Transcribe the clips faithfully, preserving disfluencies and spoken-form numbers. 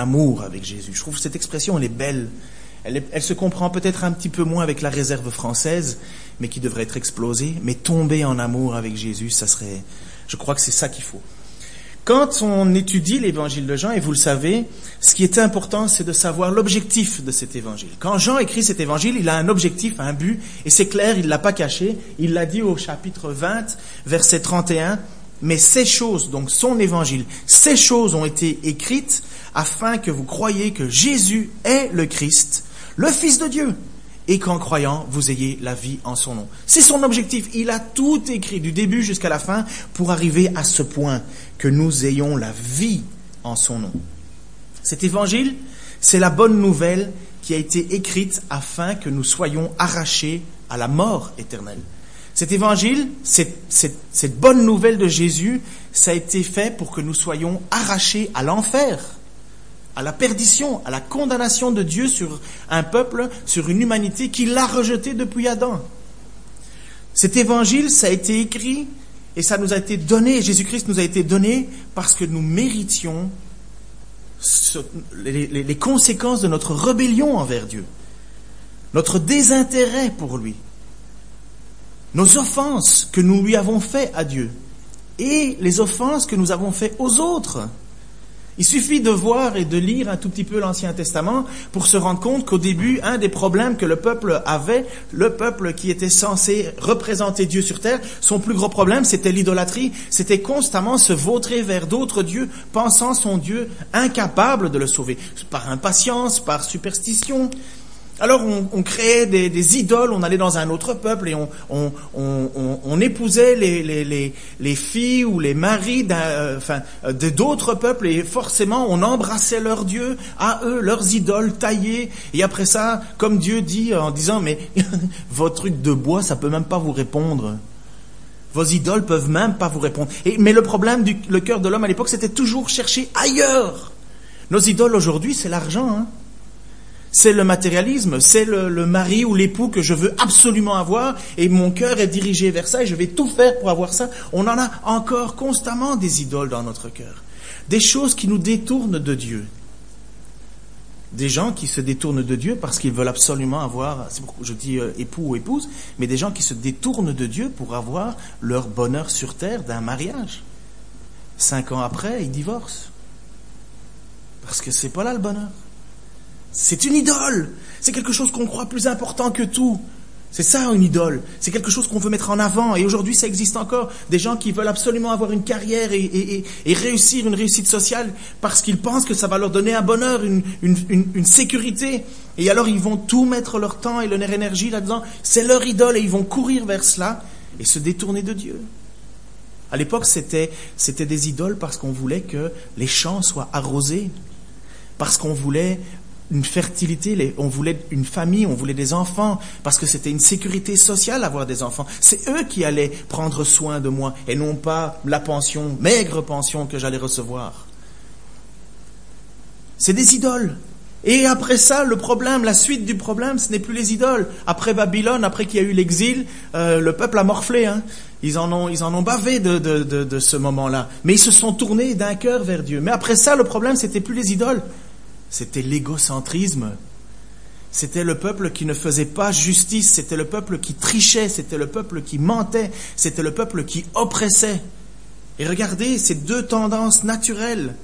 amour avec Jésus. Je trouve que cette expression, elle est belle. Elle, est, elle se comprend peut-être un petit peu moins avec la réserve française, mais qui devrait être explosée. Mais tomber en amour avec Jésus, ça serait... Je crois que c'est ça qu'il faut. Quand on étudie l'évangile de Jean, et vous le savez, ce qui est important, c'est de savoir l'objectif de cet évangile. Quand Jean écrit cet évangile, il a un objectif, un but, et c'est clair, il ne l'a pas caché. Il l'a dit au chapitre vingt, verset trente et un, « Mais ces choses, donc son évangile, ces choses ont été écrites afin que vous croyiez que Jésus est le Christ, le Fils de Dieu, et qu'en croyant, vous ayez la vie en son nom. » C'est son objectif. Il a tout écrit du début jusqu'à la fin pour arriver à ce point, que nous ayons la vie en son nom. Cet évangile, c'est la bonne nouvelle qui a été écrite afin que nous soyons arrachés à la mort éternelle. Cet évangile, cette, cette, cette bonne nouvelle de Jésus, ça a été fait pour que nous soyons arrachés à l'enfer, à la perdition, à la condamnation de Dieu sur un peuple, sur une humanité qui l'a rejeté depuis Adam. Cet évangile, ça a été écrit et ça nous a été donné, Jésus-Christ nous a été donné parce que nous méritions ce, les, les conséquences de notre rébellion envers Dieu, notre désintérêt pour lui, nos offenses que nous lui avons faites à Dieu et les offenses que nous avons faites aux autres. Il suffit de voir et de lire un tout petit peu l'Ancien Testament pour se rendre compte qu'au début, un des problèmes que le peuple avait, le peuple qui était censé représenter Dieu sur terre, son plus gros problème, c'était l'idolâtrie. C'était constamment se vautrer vers d'autres dieux, pensant son Dieu incapable de le sauver, par impatience, par superstition. Alors on, on créait des, des idoles, on allait dans un autre peuple et on, on, on, on, on épousait les, les, les, les filles ou les maris d'un, euh, enfin, de, d'autres peuples et forcément on embrassait leurs dieux à eux, leurs idoles taillées. Et après ça, comme Dieu dit en disant « mais votre truc de bois, ça peut même pas vous répondre ». Vos idoles peuvent même pas vous répondre. Et, mais le problème du le cœur de l'homme à l'époque, c'était toujours chercher ailleurs. Nos idoles aujourd'hui, c'est l'argent, hein. C'est le matérialisme, c'est le, le mari ou l'époux que je veux absolument avoir et mon cœur est dirigé vers ça et je vais tout faire pour avoir ça. On en a encore constamment des idoles dans notre cœur. Des choses qui nous détournent de Dieu. Des gens qui se détournent de Dieu parce qu'ils veulent absolument avoir, c'est pourquoi je dis époux ou épouse, mais des gens qui se détournent de Dieu pour avoir leur bonheur sur terre d'un mariage. Cinq ans après, ils divorcent. Parce que c'est pas là le bonheur. C'est une idole. C'est quelque chose qu'on croit plus important que tout. C'est ça une idole. C'est quelque chose qu'on veut mettre en avant. Et aujourd'hui, ça existe encore. Des gens qui veulent absolument avoir une carrière et, et, et réussir une réussite sociale parce qu'ils pensent que ça va leur donner un bonheur, une, une, une, une sécurité. Et alors, ils vont tout mettre leur temps et leur énergie là-dedans. C'est leur idole et ils vont courir vers cela et se détourner de Dieu. À l'époque, c'était, c'était des idoles parce qu'on voulait que les champs soient arrosés. Parce qu'on voulait... une fertilité, on voulait une famille, on voulait des enfants, parce que c'était une sécurité sociale avoir des enfants. C'est eux qui allaient prendre soin de moi, et non pas la pension, maigre pension que j'allais recevoir. C'est des idoles. Et après ça, le problème, la suite du problème, ce n'est plus les idoles. Après Babylone, après qu'il y a eu l'exil, euh, le peuple a morflé, hein. Ils en ont, ils en ont bavé de, de, de, de ce moment-là. Mais ils se sont tournés d'un cœur vers Dieu. Mais après ça, le problème, c'était plus les idoles. C'était l'égocentrisme, c'était le peuple qui ne faisait pas justice, c'était le peuple qui trichait, c'était le peuple qui mentait, c'était le peuple qui oppressait. Et regardez ces deux tendances naturelles.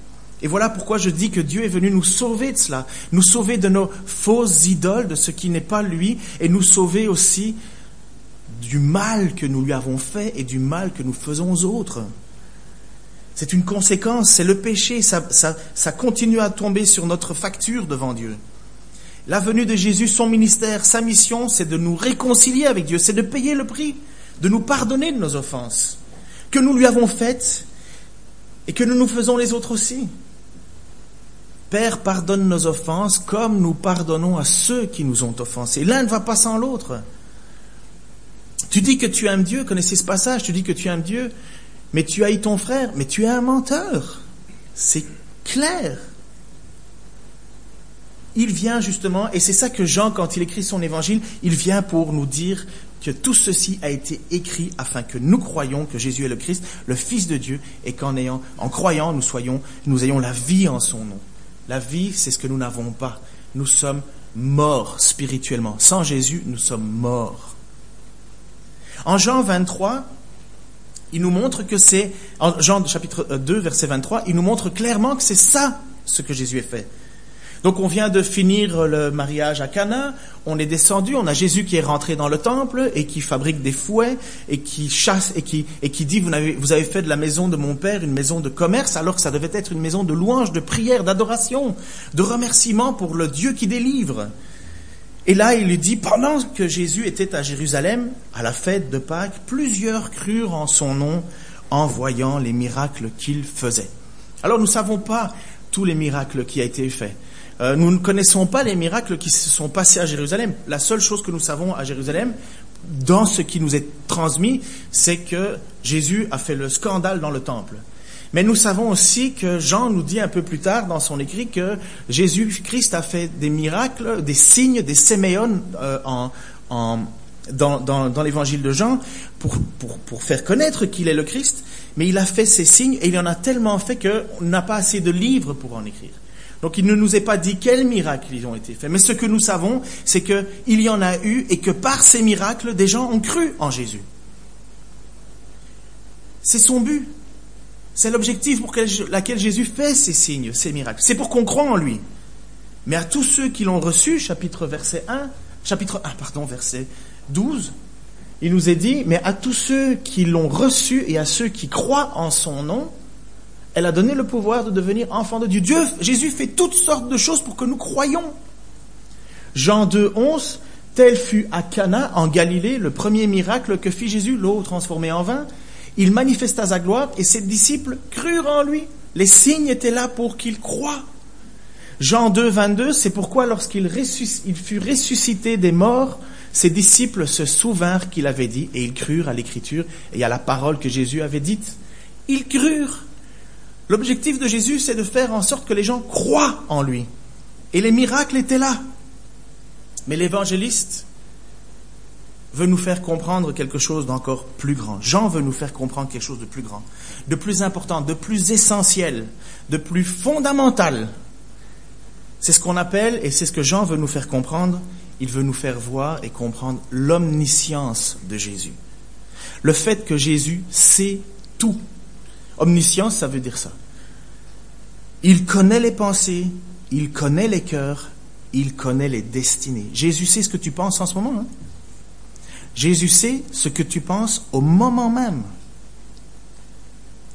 Et voilà pourquoi je dis que Dieu est venu nous sauver de cela, nous sauver de nos fausses idoles, de ce qui n'est pas lui, et nous sauver aussi du mal que nous lui avons fait et du mal que nous faisons aux autres. C'est une conséquence, c'est le péché, ça, ça, ça continue à tomber sur notre facture devant Dieu. La venue de Jésus, son ministère, sa mission, c'est de nous réconcilier avec Dieu, c'est de payer le prix, de nous pardonner de nos offenses, que nous lui avons faites et que nous nous faisons les autres aussi. Père, pardonne nos offenses comme nous pardonnons à ceux qui nous ont offensés. L'un ne va pas sans l'autre. Tu dis que tu aimes Dieu, connaissez ce passage, tu dis que tu aimes Dieu, mais tu haïs ton frère, mais tu es un menteur. C'est clair. Il vient justement, et c'est ça que Jean, quand il écrit son évangile, il vient pour nous dire que tout ceci a été écrit afin que nous croyions que Jésus est le Christ, le Fils de Dieu, et qu'en ayant, en croyant, nous soyons, nous ayons la vie en son nom. La vie, c'est ce que nous n'avons pas. Nous sommes morts spirituellement. Sans Jésus, nous sommes morts. En Jean vingt-trois, il nous montre que c'est... En Jean chapitre deux, verset vingt-trois, il nous montre clairement que c'est ça ce que Jésus a fait. Donc on vient de finir le mariage à Cana, on est descendu, on a Jésus qui est rentré dans le temple et qui fabrique des fouets et qui chasse et qui, et qui dit vous avez, vous avez fait de la maison de mon père une maison de commerce alors que ça devait être une maison de louange, de prière, d'adoration, de remerciement pour le Dieu qui délivre. Et là il lui dit pendant que Jésus était à Jérusalem, à la fête de Pâques, plusieurs crurent en son nom en voyant les miracles qu'il faisait. Alors nous ne savons pas tous les miracles qui a été fait. Euh, nous ne connaissons pas les miracles qui se sont passés à Jérusalem. La seule chose que nous savons à Jérusalem, dans ce qui nous est transmis, c'est que Jésus a fait le scandale dans le temple. Mais nous savons aussi que Jean nous dit un peu plus tard dans son écrit que Jésus-Christ a fait des miracles, des signes, des séméons euh, en, en, dans, dans, dans l'évangile de Jean pour, pour, pour faire connaître qu'il est le Christ. Mais il a fait ces signes et il en a tellement fait qu'on n'a pas assez de livres pour en écrire. Donc il ne nous est pas dit quels miracles ils ont été faits. Mais ce que nous savons, c'est qu'il y en a eu et que par ces miracles, des gens ont cru en Jésus. C'est son but. C'est l'objectif pour lequel Jésus fait ces signes, ces miracles. C'est pour qu'on croie en lui. Mais à tous ceux qui l'ont reçu, chapitre, verset un, chapitre un, pardon, verset douze, il nous est dit, mais à tous ceux qui l'ont reçu et à ceux qui croient en son nom, elle a donné le pouvoir de devenir enfant de Dieu. Dieu, Jésus fait toutes sortes de choses pour que nous croyons. Jean deux, onze, tel fut à Cana, en Galilée, le premier miracle que fit Jésus, l'eau transformée en vin. Il manifesta sa gloire et ses disciples crurent en lui. Les signes étaient là pour qu'ils croient. Jean deux, vingt-deux, c'est pourquoi lorsqu'il ressusc... il fut ressuscité des morts, ses disciples se souvinrent qu'il avait dit et ils crurent à l'écriture et à la parole que Jésus avait dite. Ils crurent. L'objectif de Jésus, c'est de faire en sorte que les gens croient en lui. Et les miracles étaient là. Mais l'évangéliste veut nous faire comprendre quelque chose d'encore plus grand. Jean veut nous faire comprendre quelque chose de plus grand, de plus important, de plus essentiel, de plus fondamental. C'est ce qu'on appelle, et c'est ce que Jean veut nous faire comprendre, il veut nous faire voir et comprendre l'omniscience de Jésus. Le fait que Jésus sait tout. Omniscience, ça veut dire ça. Il connaît les pensées, il connaît les cœurs, il connaît les destinées. Jésus sait ce que tu penses en ce moment. Hein? Jésus sait ce que tu penses au moment même.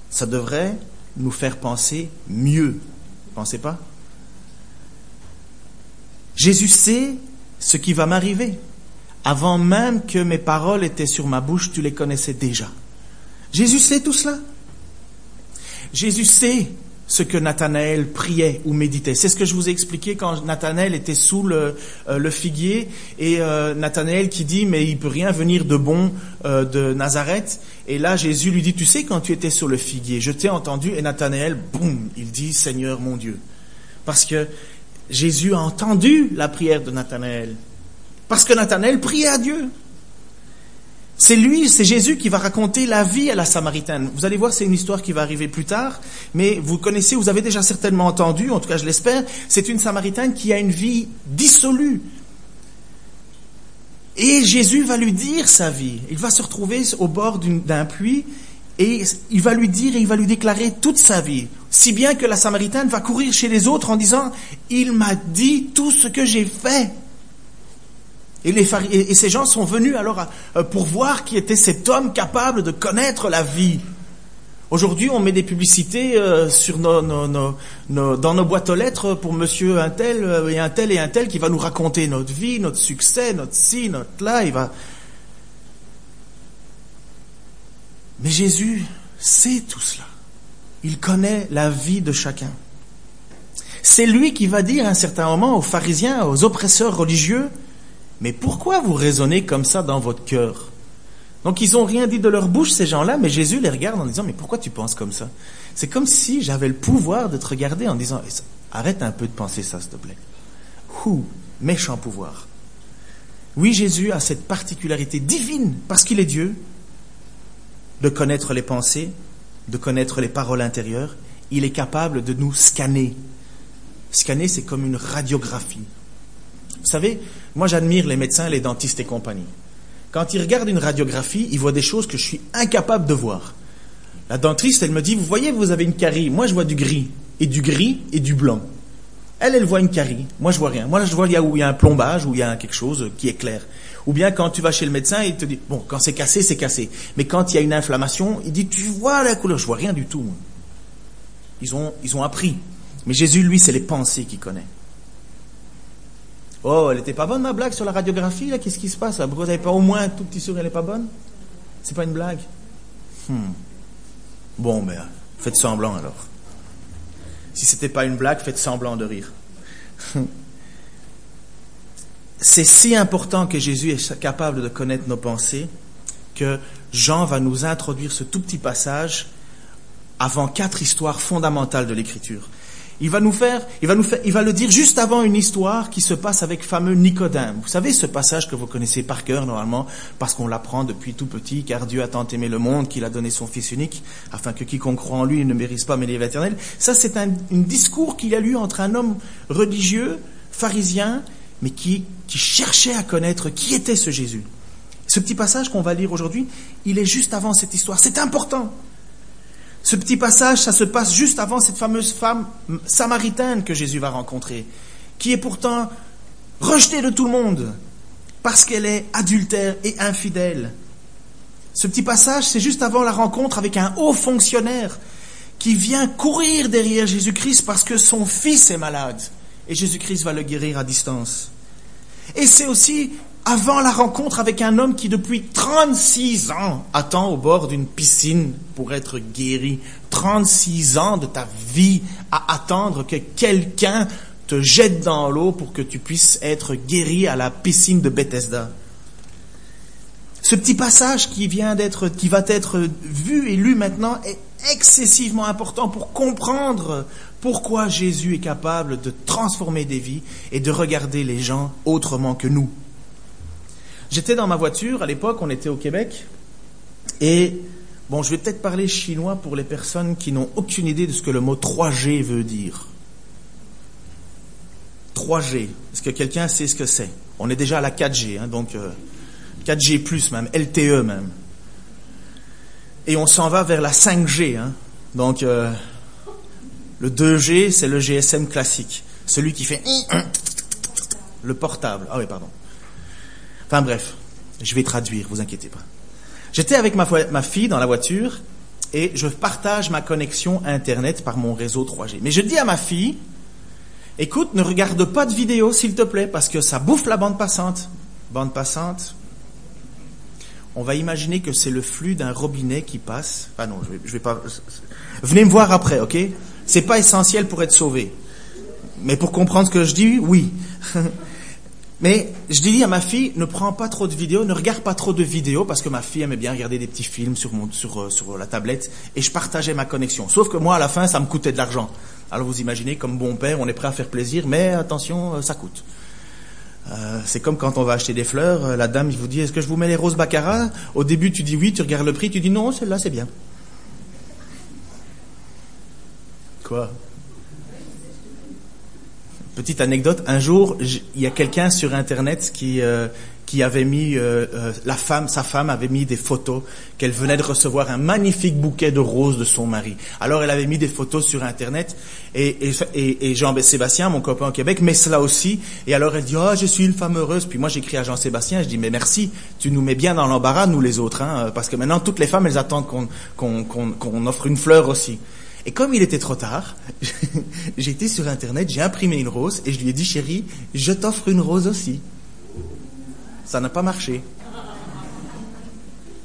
Ça devrait nous faire penser mieux. Vous ne pensez pas? Jésus sait ce qui va m'arriver. Avant même que mes paroles étaient sur ma bouche, tu les connaissais déjà. Jésus sait tout cela. Jésus sait ce que Nathanaël priait ou méditait. C'est ce que je vous ai expliqué quand Nathanaël était sous le, euh, le figuier et euh, Nathanaël qui dit « mais il ne peut rien venir de bon euh, de Nazareth ». Et là, Jésus lui dit « tu sais quand tu étais sur le figuier, je t'ai entendu » et Nathanaël, boum, il dit « Seigneur mon Dieu ». Parce que Jésus a entendu la prière de Nathanaël. Parce que Nathanaël priait à Dieu. C'est lui, c'est Jésus qui va raconter la vie à la Samaritaine. Vous allez voir, c'est une histoire qui va arriver plus tard, mais vous connaissez, vous avez déjà certainement entendu, en tout cas je l'espère, c'est une Samaritaine qui a une vie dissolue. Et Jésus va lui dire sa vie. Il va se retrouver au bord d'une, d'un puits, et il va lui dire, et il va lui déclarer toute sa vie. Si bien que la Samaritaine va courir chez les autres en disant « il m'a dit tout ce que j'ai fait ». Et, les phari- et ces gens sont venus alors à, pour voir qui était cet homme capable de connaître la vie. Aujourd'hui, on met des publicités euh, sur nos, nos, nos, nos, dans nos boîtes aux lettres pour monsieur un tel et un tel et un tel qui va nous raconter notre vie, notre succès, notre ci, notre là. Il va... Mais Jésus sait tout cela. Il connaît la vie de chacun. C'est lui qui va dire à un certain moment aux pharisiens, aux oppresseurs religieux, mais pourquoi vous raisonnez comme ça dans votre cœur? Donc ils n'ont rien dit de leur bouche, ces gens-là, mais Jésus les regarde en disant, mais pourquoi tu penses comme ça? C'est comme si j'avais le pouvoir de te regarder en disant, arrête un peu de penser ça, s'il te plaît. Ouh, méchant pouvoir. Oui, Jésus a cette particularité divine, parce qu'il est Dieu, de connaître les pensées, de connaître les paroles intérieures. Il est capable de nous scanner. Scanner, c'est comme une radiographie. Vous savez, moi j'admire les médecins, les dentistes et compagnie. Quand ils regardent une radiographie, ils voient des choses que je suis incapable de voir. La dentiste, elle me dit, vous voyez, vous avez une carie. Moi, je vois du gris, et du gris, et du blanc. Elle, elle voit une carie. Moi, je vois rien. Moi, je vois où il y a un plombage, où il y a quelque chose qui est clair. Ou bien, quand tu vas chez le médecin, il te dit, bon, quand c'est cassé, c'est cassé. Mais quand il y a une inflammation, il dit, tu vois la couleur. Je vois rien du tout. Ils ont, ils ont appris. Mais Jésus, lui, c'est les pensées qu'il connaît. Oh, elle n'était pas bonne, ma blague sur la radiographie, là. Qu'est-ce qui se passe, là? Pourquoi vous n'avez pas au moins un tout petit sourire? Elle n'est pas bonne? C'est pas une blague? Hmm. Bon, ben, faites semblant alors. Si ce n'était pas une blague, faites semblant de rire. C'est si important que Jésus est capable de connaître nos pensées que Jean va nous introduire ce tout petit passage avant quatre histoires fondamentales de l'Écriture. Il va nous faire, il va nous faire, il va le dire juste avant une histoire qui se passe avec fameux Nicodème. Vous savez ce passage que vous connaissez par cœur normalement parce qu'on l'apprend depuis tout petit, car Dieu a tant aimé le monde qu'il a donné son Fils unique afin que quiconque croit en lui ne mérite pas mais l'ait éternel. Ça, c'est un, un discours qu'il y a eu entre un homme religieux, pharisien, mais qui, qui cherchait à connaître qui était ce Jésus. Ce petit passage qu'on va lire aujourd'hui, il est juste avant cette histoire. C'est important. Ce petit passage, ça se passe juste avant cette fameuse femme samaritaine que Jésus va rencontrer, qui est pourtant rejetée de tout le monde parce qu'elle est adultère et infidèle. Ce petit passage, c'est juste avant la rencontre avec un haut fonctionnaire qui vient courir derrière Jésus-Christ parce que son fils est malade et Jésus-Christ va le guérir à distance. Et c'est aussi avant la rencontre avec un homme qui depuis trente-six ans attend au bord d'une piscine pour être guéri. trente-six ans de ta vie à attendre que quelqu'un te jette dans l'eau pour que tu puisses être guéri à la piscine de Bethesda. Ce petit passage qui vient d'être, qui va être vu et lu maintenant est excessivement important pour comprendre pourquoi Jésus est capable de transformer des vies et de regarder les gens autrement que nous. J'étais dans ma voiture, à l'époque, on était au Québec, et bon, je vais peut-être parler chinois pour les personnes qui n'ont aucune idée de ce que le mot trois G veut dire. trois G, est-ce que quelqu'un sait ce que c'est? On est déjà à la quatre G, hein, donc euh, quatre G plus même, L T E même. Et on s'en va vers la cinq G, hein, donc euh, le deux G, c'est le G S M classique, celui qui fait le portable. Ah oui, pardon. Enfin bref, je vais traduire, vous inquiétez pas. J'étais avec ma, ma fille dans la voiture et je partage ma connexion Internet par mon réseau trois G. Mais je dis à ma fille, écoute, ne regarde pas de vidéo s'il te plaît parce que ça bouffe la bande passante. Bande passante, on va imaginer que c'est le flux d'un robinet qui passe. Ah non, je vais, je vais pas... Venez me voir après, ok? C'est pas essentiel pour être sauvé. Mais pour comprendre ce que je dis, oui. Mais je dis à ma fille, ne prends pas trop de vidéos, ne regarde pas trop de vidéos, parce que ma fille aimait bien regarder des petits films sur, mon, sur, sur la tablette, et je partageais ma connexion. Sauf que moi, à la fin, ça me coûtait de l'argent. Alors vous imaginez, comme bon père, on est prêt à faire plaisir, mais attention, ça coûte. Euh, c'est comme quand on va acheter des fleurs, la dame vous dit, est-ce que je vous mets les roses baccarat? Au début, tu dis oui, tu regardes le prix, tu dis non, celle-là, c'est bien. Quoi? Petite anecdote, un jour, il y a quelqu'un sur Internet qui, euh, qui avait mis, euh, euh, la femme, sa femme avait mis des photos qu'elle venait de recevoir un magnifique bouquet de roses de son mari. Alors elle avait mis des photos sur Internet et, et, et, et Jean-Sébastien, mon copain au Québec, met cela aussi. Et alors elle dit, oh, je suis une femme heureuse. Puis moi j'écris à Jean-Sébastien, je dis, mais merci, tu nous mets bien dans l'embarras, nous les autres, hein, parce que maintenant toutes les femmes, elles attendent qu'on, qu'on, qu'on, qu'on offre une fleur aussi. Et comme il était trop tard, j'ai été sur Internet, j'ai imprimé une rose et je lui ai dit, chérie, je t'offre une rose aussi. Ça n'a pas marché.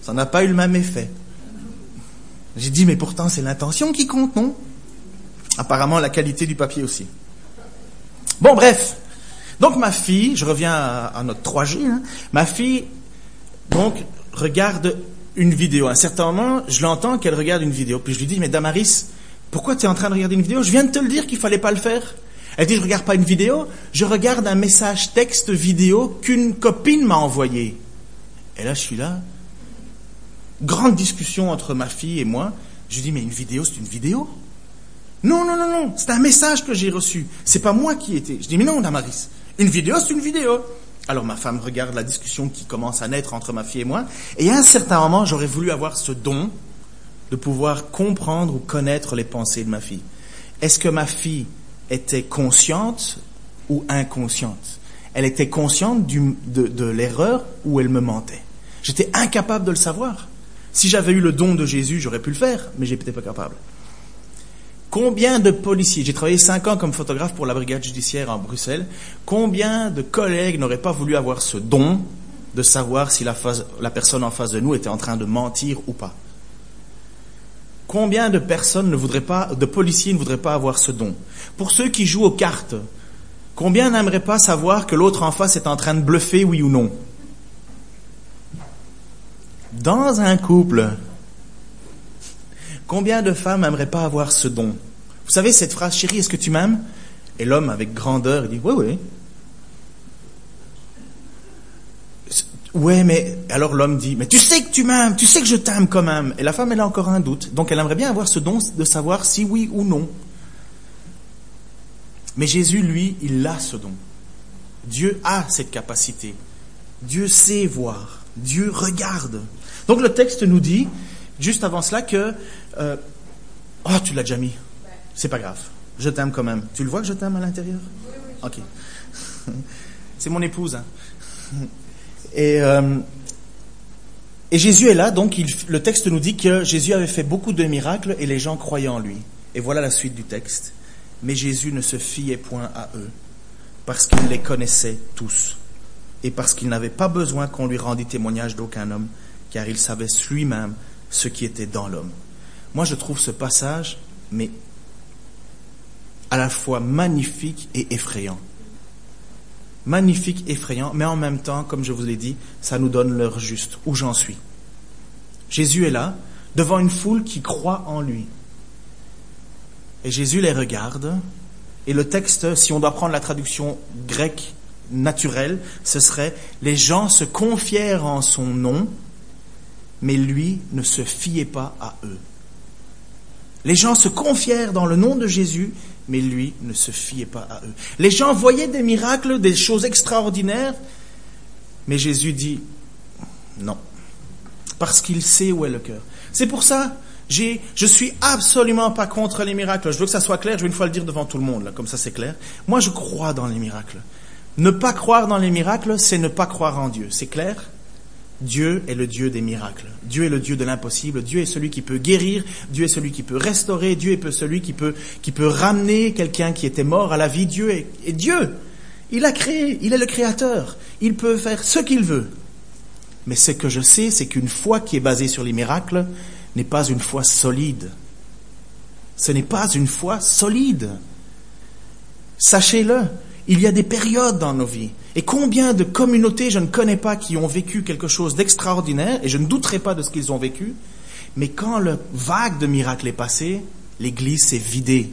Ça n'a pas eu le même effet. J'ai dit, mais pourtant c'est l'intention qui compte, non? Apparemment la qualité du papier aussi. Bon, bref. Donc ma fille, je reviens à, à notre trois G, hein. Ma fille, donc, regarde une vidéo. À un certain moment, je l'entends qu'elle regarde une vidéo. Puis je lui dis, mais Damaris, pourquoi tu es en train de regarder une vidéo? Je viens de te le dire qu'il fallait pas le faire. Elle dit, je regarde pas une vidéo, je regarde un message texte vidéo qu'une copine m'a envoyé. Et là, je suis là. Grande discussion entre ma fille et moi. Je lui dis, mais une vidéo, c'est une vidéo. Non, non, non, non, c'est un message que j'ai reçu. C'est pas moi qui étais. Je dis, mais non, Damaris, une vidéo, c'est une vidéo. Alors ma femme regarde la discussion qui commence à naître entre ma fille et moi. Et à un certain moment, j'aurais voulu avoir ce don de pouvoir comprendre ou connaître les pensées de ma fille. Est-ce que ma fille était consciente ou inconsciente? Elle était consciente du, de, de l'erreur où elle me mentait. J'étais incapable de le savoir. Si j'avais eu le don de Jésus, j'aurais pu le faire, mais j'étais pas capable. Combien de policiers, j'ai travaillé cinq ans comme photographe pour la brigade judiciaire à Bruxelles, combien de collègues n'auraient pas voulu avoir ce don de savoir si la, face, la personne en face de nous était en train de mentir ou pas? Combien de personnes ne voudraient pas, de policiers ne voudraient pas avoir ce don? Pour ceux qui jouent aux cartes, combien n'aimeraient pas savoir que l'autre en face est en train de bluffer, oui ou non? Dans un couple, combien de femmes n'aimeraient pas avoir ce don? Vous savez cette phrase, chérie, est-ce que tu m'aimes? Et l'homme, avec grandeur, il dit, oui, oui. Ouais, mais alors l'homme dit, mais tu sais que tu m'aimes, tu sais que je t'aime quand même. Et la femme, elle a encore un doute. Donc elle aimerait bien avoir ce don de savoir si oui ou non. Mais Jésus, lui, il a ce don. Dieu a cette capacité. Dieu sait voir. Dieu regarde. Donc le texte nous dit, juste avant cela, que euh, « Oh, tu l'as déjà mis. C'est pas grave. Je t'aime quand même. » Tu le vois que je t'aime à l'intérieur? Ok. C'est mon épouse, hein. Et, euh, et Jésus est là, donc il, le texte nous dit que Jésus avait fait beaucoup de miracles et les gens croyaient en lui. Et voilà la suite du texte. Mais Jésus ne se fiait point à eux, parce qu'il les connaissait tous, et parce qu'il n'avait pas besoin qu'on lui rendît témoignage d'aucun homme, car il savait lui-même ce qui était dans l'homme. Moi je trouve ce passage, mais à la fois magnifique et effrayant. Magnifique, effrayant, mais en même temps, comme je vous l'ai dit, ça nous donne l'heure juste, où j'en suis. Jésus est là, devant une foule qui croit en lui. Et Jésus les regarde, et le texte, si on doit prendre la traduction grecque naturelle, ce serait « Les gens se confièrent en son nom, mais lui ne se fiait pas à eux. » Les gens se confièrent dans le nom de Jésus, mais lui ne se fiait pas à eux. Les gens voyaient des miracles, des choses extraordinaires, mais Jésus dit non, parce qu'il sait où est le cœur. C'est pour ça, j'ai, je suis absolument pas contre les miracles. Je veux que ça soit clair, je vais une fois le dire devant tout le monde, là, comme ça c'est clair. Moi je crois dans les miracles. Ne pas croire dans les miracles, c'est ne pas croire en Dieu, c'est clair ? Dieu est le Dieu des miracles. Dieu est le Dieu de l'impossible. Dieu est celui qui peut guérir. Dieu est celui qui peut restaurer. Dieu est celui qui peut, qui peut ramener quelqu'un qui était mort à la vie. Dieu est, est Dieu. Il a créé. Il est le créateur. Il peut faire ce qu'il veut. Mais ce que je sais, c'est qu'une foi qui est basée sur les miracles n'est pas une foi solide. Ce n'est pas une foi solide. Sachez-le. Il y a des périodes dans nos vies. Et combien de communautés je ne connais pas qui ont vécu quelque chose d'extraordinaire, et je ne douterai pas de ce qu'ils ont vécu, mais quand la vague de miracles est passée, l'église s'est vidée.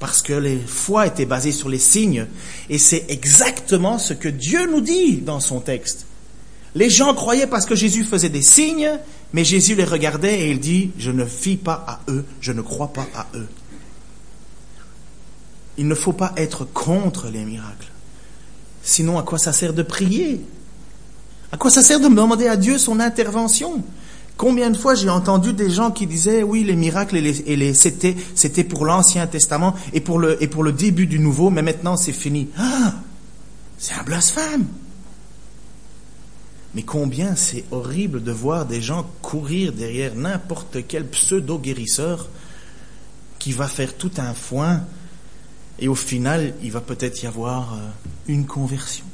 Parce que les foi étaient basées sur les signes. Et c'est exactement ce que Dieu nous dit dans son texte. Les gens croyaient parce que Jésus faisait des signes, mais Jésus les regardait et il dit « Je ne fie pas à eux, je ne crois pas à eux ». Il ne faut pas être contre les miracles. Sinon, à quoi ça sert de prier? À quoi ça sert de demander à Dieu son intervention? Combien de fois j'ai entendu des gens qui disaient « Oui, les miracles, et les, et les, c'était, c'était pour l'Ancien Testament et pour, le, et pour le début du Nouveau, mais maintenant c'est fini. » Ah, c'est un blasphème! Mais combien c'est horrible de voir des gens courir derrière n'importe quel pseudo-guérisseur qui va faire tout un foin. Et au final, il va peut-être y avoir une conversion.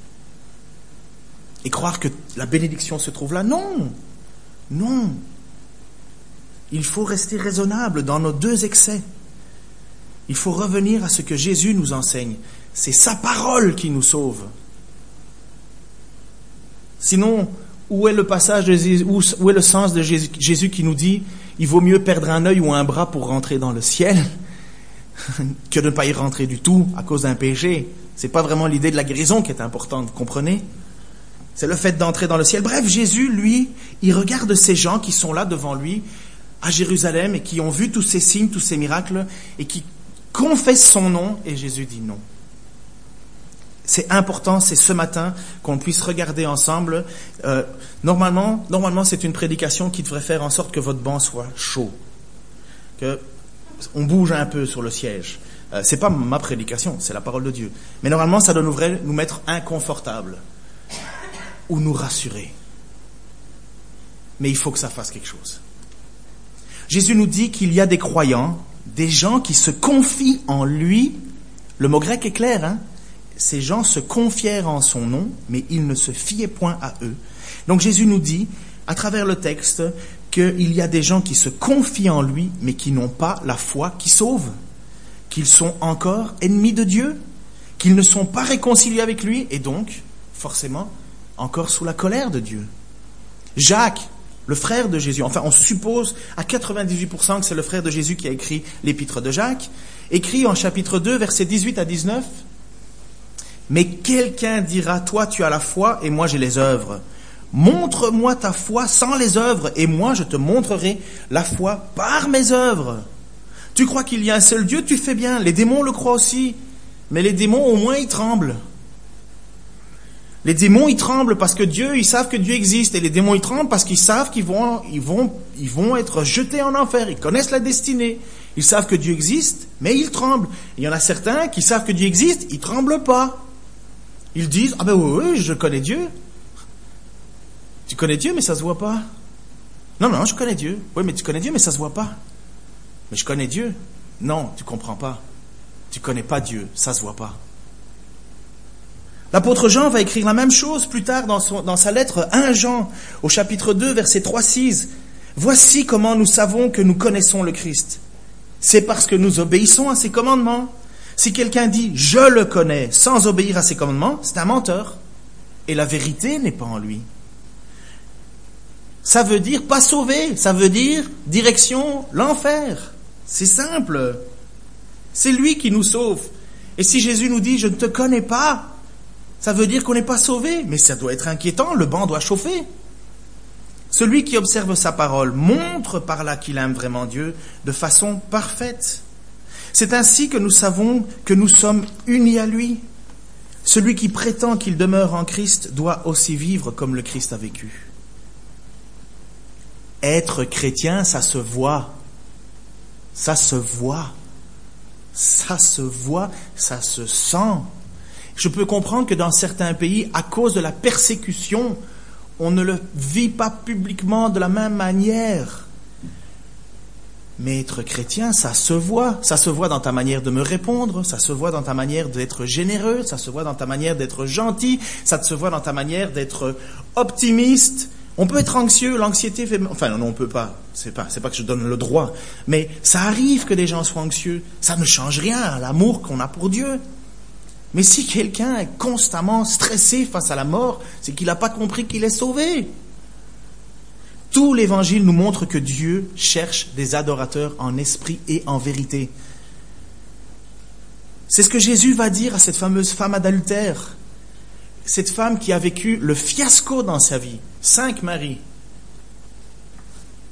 Et croire que la bénédiction se trouve là, non, non. Il faut rester raisonnable dans nos deux excès. Il faut revenir à ce que Jésus nous enseigne. C'est sa parole qui nous sauve. Sinon, où est le passage de Jésus, où est le sens de Jésus, Jésus qui nous dit « Il vaut mieux perdre un œil ou un bras pour rentrer dans le ciel » que de ne pas y rentrer du tout à cause d'un péché. C'est pas vraiment l'idée de la guérison qui est importante, comprenez? C'est le fait d'entrer dans le ciel. Bref, Jésus, lui, il regarde ces gens qui sont là devant lui à Jérusalem et qui ont vu tous ces signes, tous ces miracles et qui confessent son nom. Et Jésus dit non. C'est important, c'est ce matin qu'on puisse regarder ensemble. Euh, normalement, normalement, c'est une prédication qui devrait faire en sorte que votre banc soit chaud, que on bouge un peu sur le siège. Euh, c'est pas ma prédication, c'est la parole de Dieu. Mais normalement, ça doit nous, nous mettre inconfortables ou nous rassurer. Mais il faut que ça fasse quelque chose. Jésus nous dit qu'il y a des croyants, des gens qui se confient en lui. Le mot grec est clair, hein? Ces gens se confièrent en son nom, mais ils ne se fiaient point à eux. Donc Jésus nous dit, à travers le texte, qu'il y a des gens qui se confient en lui, mais qui n'ont pas la foi qui sauve, qu'ils sont encore ennemis de Dieu, qu'ils ne sont pas réconciliés avec lui, et donc, forcément, encore sous la colère de Dieu. Jacques, le frère de Jésus, enfin on suppose à quatre-vingt-dix-huit pour cent que c'est le frère de Jésus qui a écrit l'épître de Jacques, écrit en chapitre deux, versets dix-huit à dix-neuf, « Mais quelqu'un dira, toi tu as la foi et moi j'ai les œuvres. Montre-moi ta foi sans les œuvres et moi je te montrerai la foi par mes œuvres. Tu crois qu'il y a un seul Dieu, tu fais bien. Les démons le croient aussi, mais les démons au moins ils tremblent. » Les démons, ils tremblent parce que Dieu, ils savent que Dieu existe. Et les démons, ils tremblent parce qu'ils savent qu'ils vont, ils vont, ils vont être jetés en enfer. Ils connaissent la destinée. Ils savent que Dieu existe, mais ils tremblent. Et il y en a certains qui savent que Dieu existe, ils tremblent pas. Ils disent, ah ben oui, oui, je connais Dieu. Tu connais Dieu, mais ça se voit pas. Non, non, je connais Dieu. Oui, mais tu connais Dieu, mais ça se voit pas. Mais je connais Dieu. Non, tu comprends pas. Tu connais pas Dieu, ça se voit pas. L'apôtre Jean va écrire la même chose plus tard dans, son, dans sa lettre un Jean, au chapitre deux, versets trois à six. « Voici comment nous savons que nous connaissons le Christ. C'est parce que nous obéissons à ses commandements. Si quelqu'un dit « je le connais » sans obéir à ses commandements, c'est un menteur. Et la vérité n'est pas en lui. » Ça veut dire pas sauvé, ça veut dire direction l'enfer. C'est simple. C'est lui qui nous sauve. Et si Jésus nous dit « je ne te connais pas », ça veut dire qu'on n'est pas sauvé, mais ça doit être inquiétant, le banc doit chauffer. Celui qui observe sa parole montre par là qu'il aime vraiment Dieu de façon parfaite. C'est ainsi que nous savons que nous sommes unis à lui. Celui qui prétend qu'il demeure en Christ doit aussi vivre comme le Christ a vécu. Être chrétien, ça se voit. Ça se voit. Ça se voit, ça se sent. Je peux comprendre que dans certains pays, à cause de la persécution, on ne le vit pas publiquement de la même manière. Mais être chrétien, ça se voit. Ça se voit dans ta manière de me répondre, ça se voit dans ta manière d'être généreux, ça se voit dans ta manière d'être gentil, ça se voit dans ta manière d'être optimiste. On peut être anxieux, l'anxiété fait... Enfin, non, on peut pas. C'est pas, c'est pas que je donne le droit. Mais ça arrive que des gens soient anxieux. Ça ne change rien à l'amour qu'on a pour Dieu. Mais si quelqu'un est constamment stressé face à la mort, c'est qu'il n'a pas compris qu'il est sauvé. Tout l'évangile nous montre que Dieu cherche des adorateurs en esprit et en vérité. C'est ce que Jésus va dire à cette fameuse femme adultère, cette femme qui a vécu le fiasco dans sa vie, cinq maris.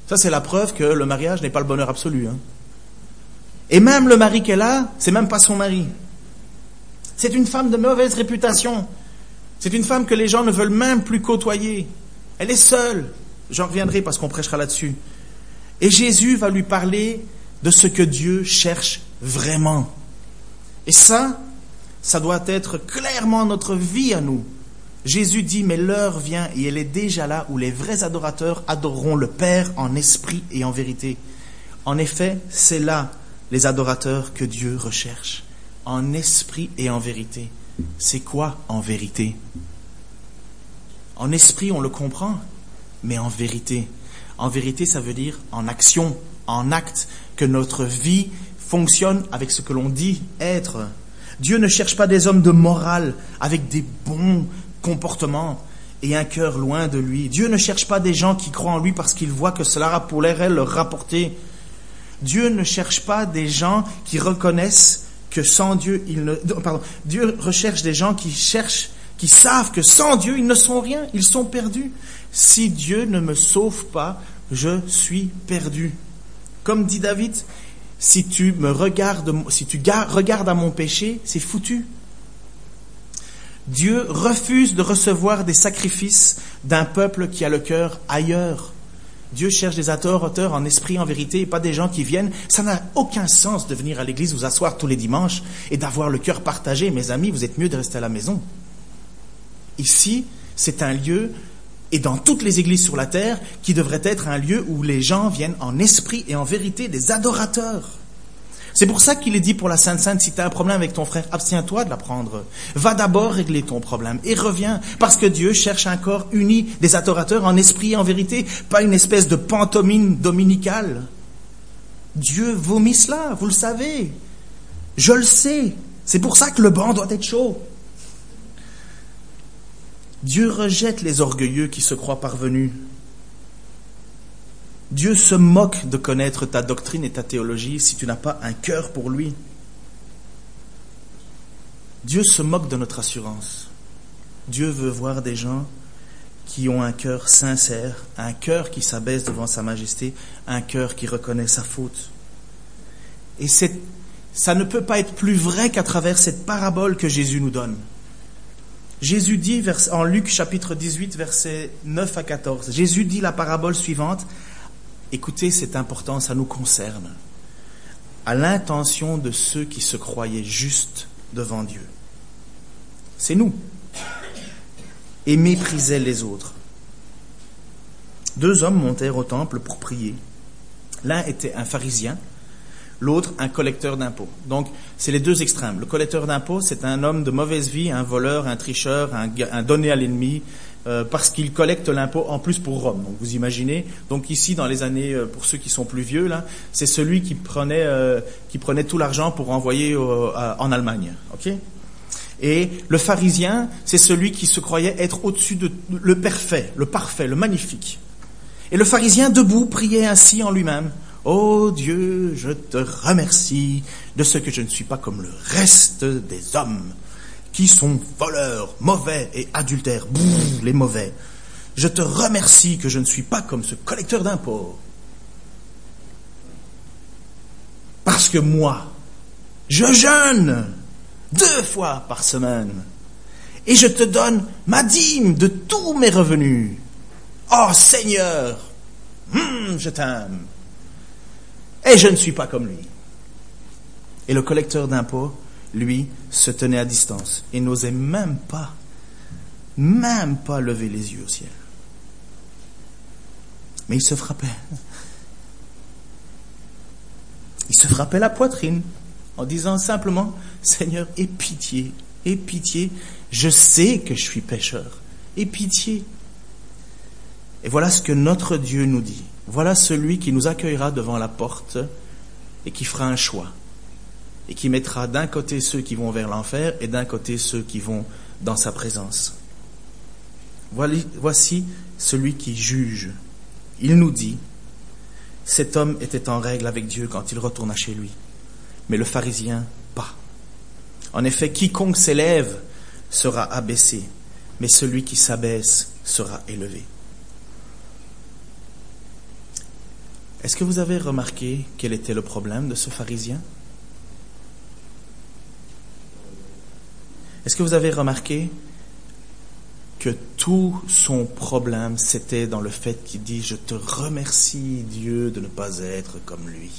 Ça, c'est la preuve que le mariage n'est pas le bonheur absolu, hein. Et même le mari qu'elle a, c'est même pas son mari. C'est une femme de mauvaise réputation. C'est une femme que les gens ne veulent même plus côtoyer. Elle est seule. J'en reviendrai parce qu'on prêchera là-dessus. Et Jésus va lui parler de ce que Dieu cherche vraiment. Et ça, ça doit être clairement notre vie à nous. Jésus dit, mais l'heure vient et elle est déjà là où les vrais adorateurs adoreront le Père en esprit et en vérité. En effet, c'est là les adorateurs que Dieu recherche. En esprit et en vérité. C'est quoi en vérité? En esprit, on le comprend, mais en vérité. En vérité, ça veut dire en action, en acte, que notre vie fonctionne avec ce que l'on dit être. Dieu ne cherche pas des hommes de morale, avec des bons comportements et un cœur loin de lui. Dieu ne cherche pas des gens qui croient en lui parce qu'ils voient que cela pourrait leur rapporter. Dieu ne cherche pas des gens qui reconnaissent que sans Dieu, ils ne, pardon, Dieu recherche des gens qui cherchent, qui savent que sans Dieu, ils ne sont rien, ils sont perdus. Si Dieu ne me sauve pas, je suis perdu. Comme dit David, si tu me regardes, si tu regardes à mon péché, c'est foutu. Dieu refuse de recevoir des sacrifices d'un peuple qui a le cœur ailleurs. Dieu cherche des adorateurs en esprit, en vérité, et pas des gens qui viennent. Ça n'a aucun sens de venir à l'église, vous asseoir tous les dimanches et d'avoir le cœur partagé. Mes amis, vous êtes mieux de rester à la maison. Ici, c'est un lieu, et dans toutes les églises sur la terre, qui devrait être un lieu où les gens viennent en esprit et en vérité, des adorateurs. C'est pour ça qu'il est dit pour la Sainte Sainte, si tu as un problème avec ton frère, abstiens-toi de la prendre. Va d'abord régler ton problème et reviens, parce que Dieu cherche un corps uni, des adorateurs en esprit et en vérité, pas une espèce de pantomime dominicale. Dieu vomit cela, vous le savez. Je le sais. C'est pour ça que le banc doit être chaud. Dieu rejette les orgueilleux qui se croient parvenus. Dieu se moque de connaître ta doctrine et ta théologie si tu n'as pas un cœur pour lui. Dieu se moque de notre assurance. Dieu veut voir des gens qui ont un cœur sincère, un cœur qui s'abaisse devant sa majesté, un cœur qui reconnaît sa faute. Et c'est, ça ne peut pas être plus vrai qu'à travers cette parabole que Jésus nous donne. Jésus dit vers, en Luc chapitre dix-huit, versets neuf à quatorze, Jésus dit la parabole suivante. Écoutez, c'est important, ça nous concerne. À l'intention de ceux qui se croyaient justes devant Dieu. C'est nous. Et méprisaient les autres. Deux hommes montèrent au temple pour prier. L'un était un pharisien, l'autre un collecteur d'impôts. Donc, c'est les deux extrêmes. Le collecteur d'impôts, c'est un homme de mauvaise vie, un voleur, un tricheur, un, un donné à l'ennemi, Euh, parce qu'il collecte l'impôt en plus pour Rome. Donc vous imaginez, donc ici dans les années, euh, pour ceux qui sont plus vieux, là, c'est celui qui prenait, euh, qui prenait tout l'argent pour envoyer au, à, en Allemagne. Okay ? Et le pharisien, c'est celui qui se croyait être au-dessus de le parfait, le parfait, le magnifique. Et le pharisien debout priait ainsi en lui-même. « Oh Dieu, je te remercie de ce que je ne suis pas comme le reste des hommes. » qui sont voleurs, mauvais et adultères, Bouh, les mauvais. Je te remercie que je ne suis pas comme ce collecteur d'impôts. Parce que moi, je jeûne deux fois par semaine et je te donne ma dîme de tous mes revenus. Oh Seigneur, hum, je t'aime. Et je ne suis pas comme lui. Et le collecteur d'impôts, lui, se tenait à distance et n'osait même pas, même pas lever les yeux au ciel. Mais il se frappait. Il se frappait la poitrine en disant simplement, « Seigneur, aie pitié, aie pitié, je sais que je suis pécheur, aie pitié. » Et voilà ce que notre Dieu nous dit. Voilà celui qui nous accueillera devant la porte et qui fera un choix. Et qui mettra d'un côté ceux qui vont vers l'enfer et d'un côté ceux qui vont dans sa présence. Voici celui qui juge. Il nous dit, cet homme était en règle avec Dieu quand il retourna chez lui, mais le pharisien pas. En effet, quiconque s'élève sera abaissé, mais celui qui s'abaisse sera élevé. Est-ce que vous avez remarqué quel était le problème de ce pharisien ? Est-ce que vous avez remarqué que tout son problème, c'était dans le fait qu'il dit « Je te remercie Dieu de ne pas être comme lui ».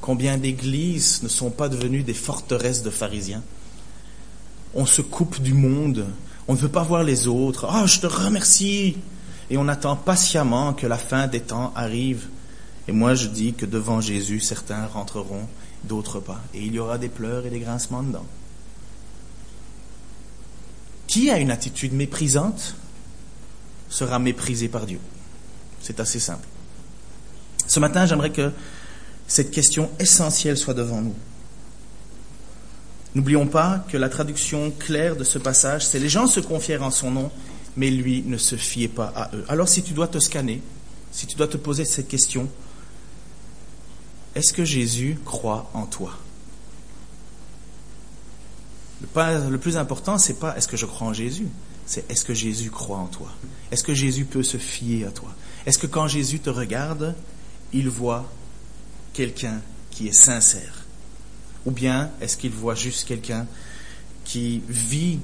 Combien d'églises ne sont pas devenues des forteresses de pharisiens ? On se coupe du monde, on ne veut pas voir les autres. « Ah, je te remercie !» Et on attend patiemment que la fin des temps arrive. Et moi je dis que devant Jésus, certains rentreront, d'autres pas. Et il y aura des pleurs et des grincements dedans. Qui a une attitude méprisante sera méprisé par Dieu. C'est assez simple. Ce matin, j'aimerais que cette question essentielle soit devant nous. N'oublions pas que la traduction claire de ce passage, c'est « Les gens se confièrent en son nom, mais lui ne se fiait pas à eux. » Alors si tu dois te scanner, si tu dois te poser cette question, est-ce que Jésus croit en toi ? Le, pas, le plus important, c'est pas est-ce que je crois en Jésus, c'est est-ce que Jésus croit en toi ? Est-ce que Jésus peut se fier à toi ? Est-ce que quand Jésus te regarde, il voit quelqu'un qui est sincère? Ou bien est-ce qu'il voit juste quelqu'un qui vit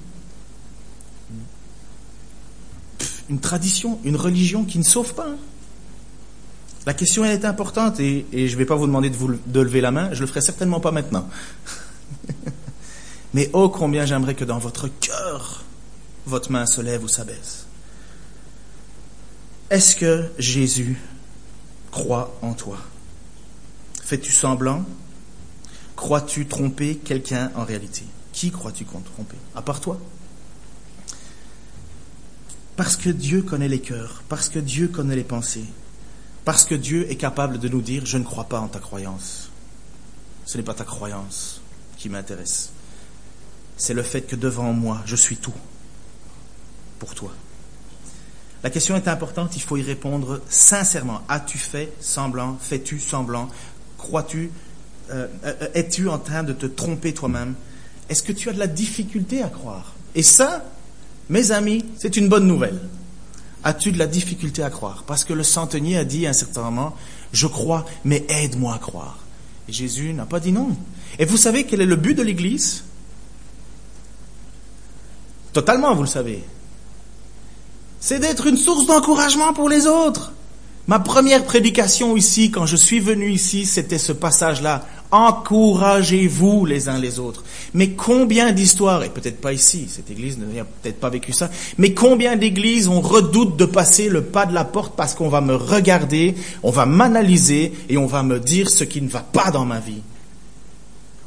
une tradition, une religion qui ne sauve pas? La question, elle est importante, et, et je ne vais pas vous demander de, vous, de lever la main, je ne le ferai certainement pas maintenant. Mais oh combien j'aimerais que dans votre cœur, votre main se lève ou s'abaisse. Est-ce que Jésus croit en toi? Fais-tu semblant? Crois-tu tromper quelqu'un en réalité? Qui crois-tu qu'on tromper? À part toi? Parce que Dieu connaît les cœurs, parce que Dieu connaît les pensées, parce que Dieu est capable de nous dire « Je ne crois pas en ta croyance. » Ce n'est pas ta croyance qui m'intéresse. C'est le fait que devant moi, je suis tout pour toi. La question est importante, il faut y répondre sincèrement. As-tu fait semblant? Fais-tu semblant? Crois-tu? Euh, es-tu en train de te tromper toi-même? Est-ce que tu as de la difficulté à croire? Et ça, mes amis, c'est une bonne nouvelle. As-tu de la difficulté à croire? Parce que le centenier a dit à un certain moment, je crois, mais aide-moi à croire. Et Jésus n'a pas dit non. Et vous savez quel est le but de l'Église? Totalement, vous le savez. C'est d'être une source d'encouragement pour les autres. Ma première prédication ici, quand je suis venu ici, c'était ce passage-là. Encouragez-vous les uns les autres. Mais combien d'histoires, et peut-être pas ici, cette église n'a peut-être pas vécu ça, mais combien d'églises on redoute de passer le pas de la porte parce qu'on va me regarder, on va m'analyser et on va me dire ce qui ne va pas dans ma vie.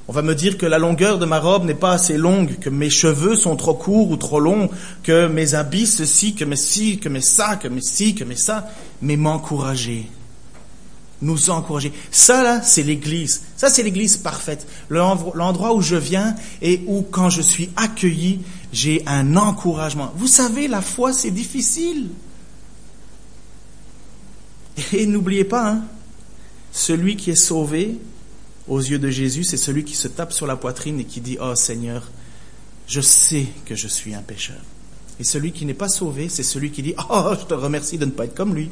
On va me dire que la longueur de ma robe n'est pas assez longue, que mes cheveux sont trop courts ou trop longs, que mes habits ceci, que mes ci, que mes ça, que mes ci, que mes ça, mais m'encourager, nous encourager. Ça là, c'est l'église. Ça c'est l'église parfaite. L'endroit où je viens et où quand je suis accueilli, j'ai un encouragement. Vous savez, la foi c'est difficile. Et n'oubliez pas, hein, celui qui est sauvé, aux yeux de Jésus, c'est celui qui se tape sur la poitrine et qui dit « Oh Seigneur, je sais que je suis un pécheur. » Et celui qui n'est pas sauvé, c'est celui qui dit « Oh, je te remercie de ne pas être comme lui. »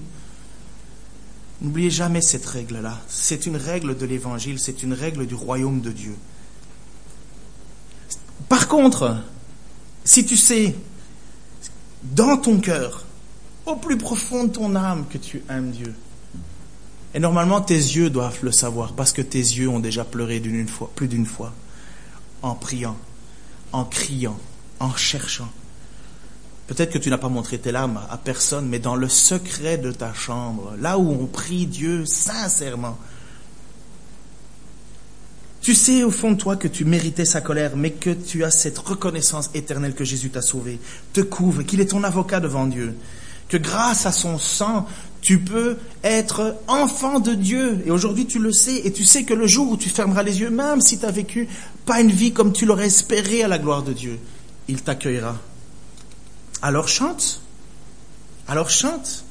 N'oubliez jamais cette règle-là. C'est une règle de l'Évangile, c'est une règle du royaume de Dieu. Par contre, si tu sais, dans ton cœur, au plus profond de ton âme, que tu aimes Dieu, et normalement, tes yeux doivent le savoir, parce que tes yeux ont déjà pleuré d'une une fois, plus d'une fois, en priant, en criant, en cherchant. Peut-être que tu n'as pas montré tes larmes à personne, mais dans le secret de ta chambre, là où on prie Dieu sincèrement. Tu sais au fond de toi que tu méritais sa colère, mais que tu as cette reconnaissance éternelle que Jésus t'a sauvé, te couvre, qu'il est ton avocat devant Dieu, que grâce à son sang, tu peux être enfant de Dieu. Et aujourd'hui, tu le sais. Et tu sais que le jour où tu fermeras les yeux, même si tu n'as vécu pas une vie comme tu l'aurais espéré à la gloire de Dieu, il t'accueillera. Alors chante. Alors chante.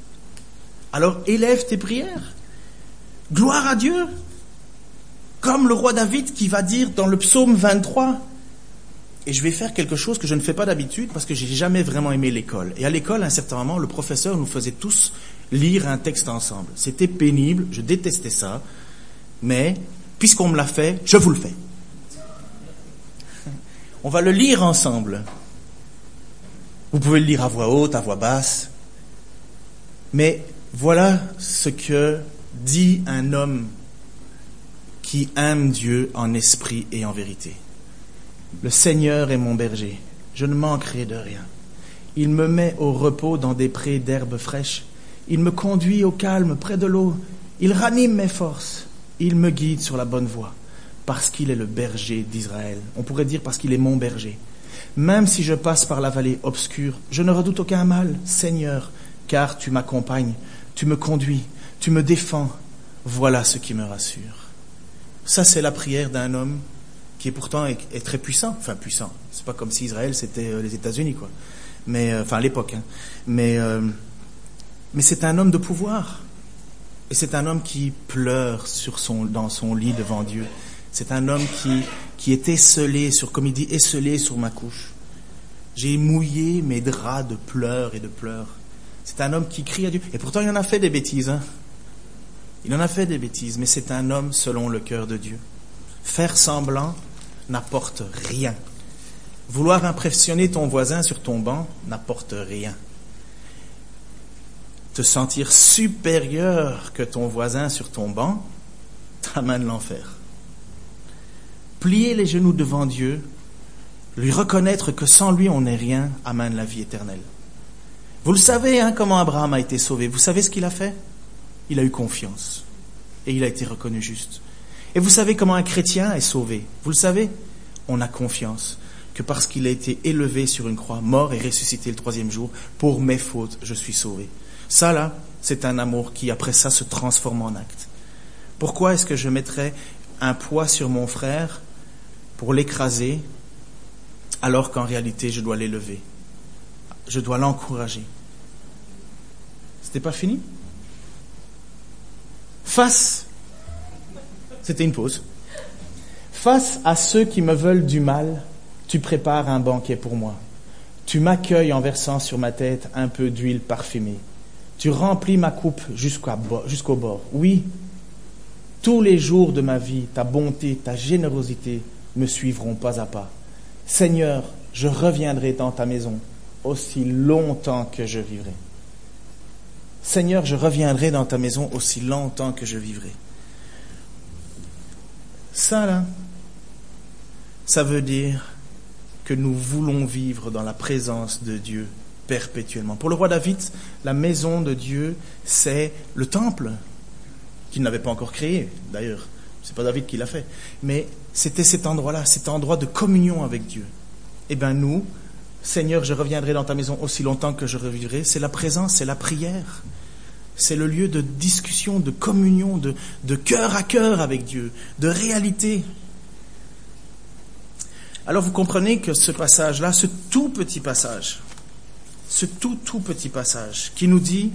Alors élève tes prières. Gloire à Dieu. Comme le roi David qui va dire dans le psaume vingt-trois. Et je vais faire quelque chose que je ne fais pas d'habitude parce que j'ai jamais vraiment aimé l'école. Et à l'école, à un certain moment, le professeur nous faisait tous lire un texte ensemble. C'était pénible, je détestais ça, mais puisqu'on me l'a fait, je vous le fais. On va le lire ensemble. Vous pouvez le lire à voix haute, à voix basse. Mais voilà ce que dit un homme qui aime Dieu en esprit et en vérité. Le Seigneur est mon berger, je ne manquerai de rien. Il me met au repos dans des prés d'herbes fraîches. Il me conduit au calme près de l'eau. Il ranime mes forces. Il me guide sur la bonne voie, parce qu'il est le berger d'Israël. On pourrait dire parce qu'il est mon berger. Même si je passe par la vallée obscure, je ne redoute aucun mal, Seigneur, car tu m'accompagnes, tu me conduis, tu me défends. Voilà ce qui me rassure. Ça, c'est la prière d'un homme qui est pourtant est, est très puissant, enfin puissant, c'est pas comme si Israël c'était euh, les États-Unis quoi, mais euh, enfin à l'époque, hein. mais euh, mais c'est un homme de pouvoir et c'est un homme qui pleure sur son dans son lit devant Dieu, c'est un homme qui qui est esselé sur comme il dit esselé sur ma couche, j'ai mouillé mes draps de pleurs et de pleurs, c'est un homme qui crie à Dieu et pourtant il en a fait des bêtises, hein. Il en a fait des bêtises, mais c'est un homme selon le cœur de Dieu. Faire semblant n'apporte rien. Vouloir impressionner ton voisin sur ton banc n'apporte rien. Te sentir supérieur que ton voisin sur ton banc t'amène l'enfer. Plier les genoux devant Dieu, lui reconnaître que sans lui on n'est rien, amène la vie éternelle. Vous le savez, hein, comment Abraham a été sauvé. Vous savez ce qu'il a fait? Il a eu confiance et il a été reconnu juste. Et vous savez comment un chrétien est sauvé? Vous le savez? On a confiance que parce qu'il a été élevé sur une croix, mort et ressuscité le troisième jour, pour mes fautes, je suis sauvé. Ça là, c'est un amour qui après ça se transforme en acte. Pourquoi est-ce que je mettrais un poids sur mon frère pour l'écraser alors qu'en réalité je dois l'élever? Je dois l'encourager. C'était pas fini? Face, c'était une pause. Face à ceux qui me veulent du mal, tu prépares un banquet pour moi. Tu m'accueilles en versant sur ma tête un peu d'huile parfumée. Tu remplis ma coupe jusqu'au bord. Oui, tous les jours de ma vie, ta bonté, ta générosité me suivront pas à pas. Seigneur, je reviendrai dans ta maison aussi longtemps que je vivrai. Seigneur, je reviendrai dans ta maison aussi longtemps que je vivrai. Ça là, ça veut dire que nous voulons vivre dans la présence de Dieu perpétuellement. Pour le roi David, la maison de Dieu, c'est le temple qu'il n'avait pas encore créé. D'ailleurs, c'est pas David qui l'a fait, mais c'était cet endroit-là, cet endroit de communion avec Dieu. Eh bien nous, Seigneur, je reviendrai dans ta maison aussi longtemps que je revivrai. C'est la présence, c'est la prière. C'est le lieu de discussion, de communion, de, de cœur à cœur avec Dieu, de réalité. Alors vous comprenez que ce passage-là, ce tout petit passage, ce tout tout petit passage qui nous dit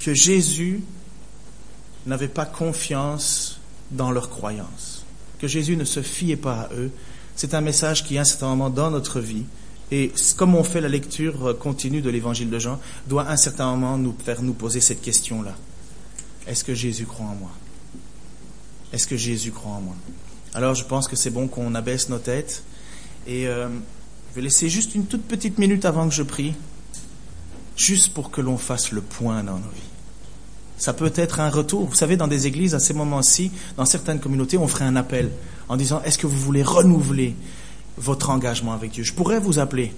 que Jésus n'avait pas confiance dans leurs croyances, que Jésus ne se fiait pas à eux, c'est un message qui, à un certain moment dans notre vie, et comme on fait la lecture continue de l'évangile de Jean, doit à un certain moment nous faire nous poser cette question-là. Est-ce que Jésus croit en moi? Est-ce que Jésus croit en moi? Alors je pense que c'est bon qu'on abaisse nos têtes, et euh, je vais laisser juste une toute petite minute avant que je prie, juste pour que l'on fasse le point dans nos vies. Ça peut être un retour. Vous savez, dans des églises, à ces moments-ci, dans certaines communautés, on ferait un appel en disant « Est-ce que vous voulez renouveler votre engagement avec Dieu ?» Je pourrais vous appeler,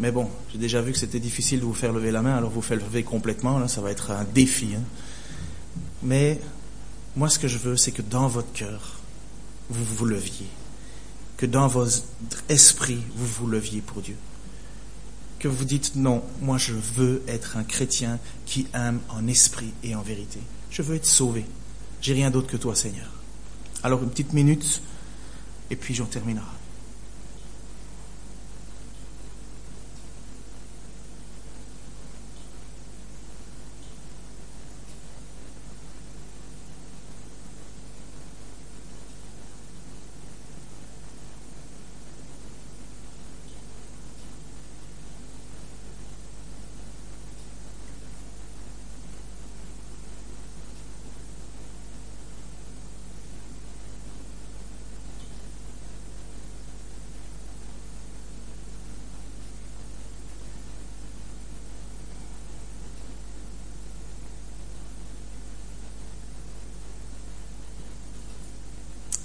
mais bon, j'ai déjà vu que c'était difficile de vous faire lever la main, alors vous faites lever complètement, là, ça va être un défi. Hein. Mais moi, ce que je veux, c'est que dans votre cœur, vous vous leviez, que dans votre esprit, vous vous leviez pour Dieu. Que vous dites « Non, moi je veux être un chrétien qui aime en esprit et en vérité. Je veux être sauvé. J'ai rien d'autre que toi, Seigneur. » Alors une petite minute, et puis j'en terminerai.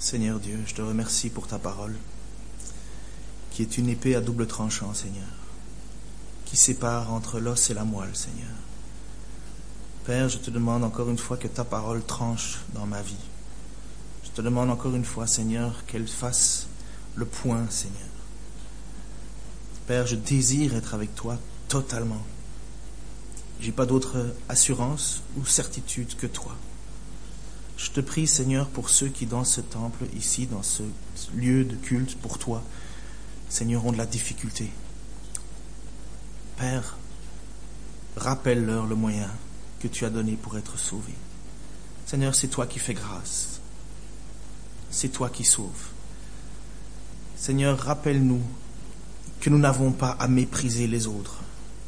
Seigneur Dieu, je te remercie pour ta parole, qui est une épée à double tranchant, Seigneur, qui sépare entre l'os et la moelle, Seigneur. Père, je te demande encore une fois que ta parole tranche dans ma vie. Je te demande encore une fois, Seigneur, qu'elle fasse le point, Seigneur. Père, je désire être avec toi totalement. J'ai pas d'autre assurance ou certitude que toi. Je te prie, Seigneur, pour ceux qui, dans ce temple, ici, dans ce lieu de culte, pour toi, Seigneur, ont de la difficulté. Père, rappelle-leur le moyen que tu as donné pour être sauvé. Seigneur, c'est toi qui fais grâce. C'est toi qui sauves. Seigneur, rappelle-nous que nous n'avons pas à mépriser les autres.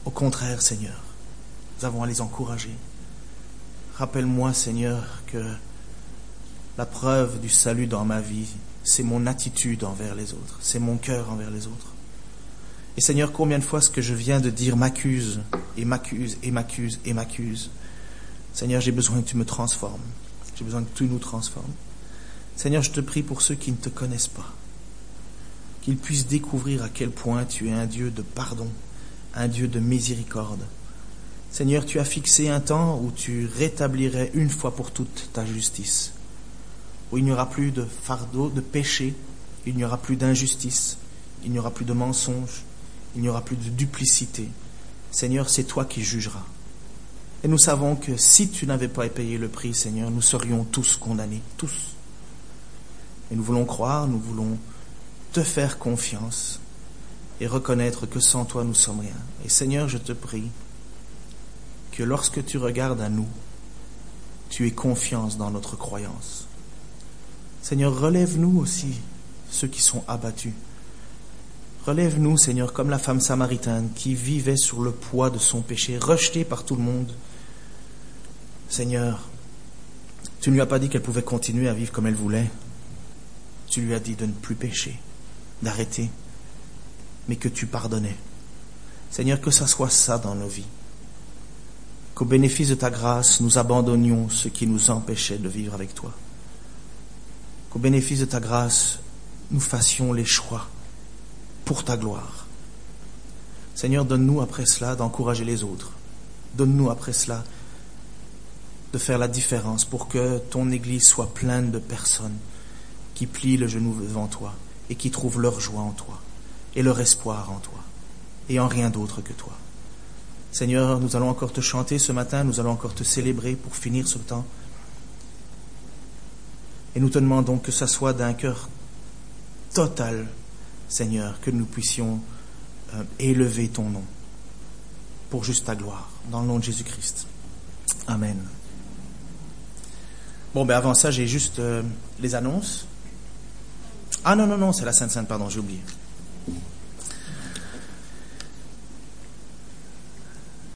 Au contraire, Seigneur, nous avons à les encourager. Rappelle-moi, Seigneur, que la preuve du salut dans ma vie, c'est mon attitude envers les autres, c'est mon cœur envers les autres. Et Seigneur, combien de fois ce que je viens de dire m'accuse, et m'accuse, et m'accuse, et m'accuse. Seigneur, j'ai besoin que tu me transformes, j'ai besoin que tu nous transformes. Seigneur, je te prie pour ceux qui ne te connaissent pas, qu'ils puissent découvrir à quel point tu es un Dieu de pardon, un Dieu de miséricorde. Seigneur, tu as fixé un temps où tu rétablirais une fois pour toutes ta justice, où il n'y aura plus de fardeau, de péché, il n'y aura plus d'injustice, il n'y aura plus de mensonge, il n'y aura plus de duplicité. Seigneur, c'est toi qui jugeras. Et nous savons que si tu n'avais pas payé le prix, Seigneur, nous serions tous condamnés, tous. Et nous voulons croire, nous voulons te faire confiance et reconnaître que sans toi, nous sommes rien. Et Seigneur, je te prie que lorsque tu regardes à nous, tu aies confiance dans notre croyance. Seigneur, relève-nous aussi, ceux qui sont abattus. Relève-nous, Seigneur, comme la femme samaritaine qui vivait sur le poids de son péché, rejetée par tout le monde. Seigneur, tu ne lui as pas dit qu'elle pouvait continuer à vivre comme elle voulait. Tu lui as dit de ne plus pécher, d'arrêter, mais que tu pardonnais. Seigneur, que ça soit ça dans nos vies. Qu'au bénéfice de ta grâce, nous abandonnions ce qui nous empêchait de vivre avec toi. Qu'au bénéfice de ta grâce, nous fassions les choix pour ta gloire. Seigneur, donne-nous après cela d'encourager les autres. Donne-nous après cela de faire la différence pour que ton Église soit pleine de personnes qui plient le genou devant toi et qui trouvent leur joie en toi et leur espoir en toi et en rien d'autre que toi. Seigneur, nous allons encore te chanter ce matin, nous allons encore te célébrer pour finir ce temps. Et nous te demandons que ça soit d'un cœur total, Seigneur, que nous puissions euh, élever ton nom pour juste ta gloire, dans le nom de Jésus-Christ. Amen. Bon, ben avant ça, j'ai juste euh, les annonces. Ah non, non, non, c'est la Sainte-Sainte, pardon, j'ai oublié.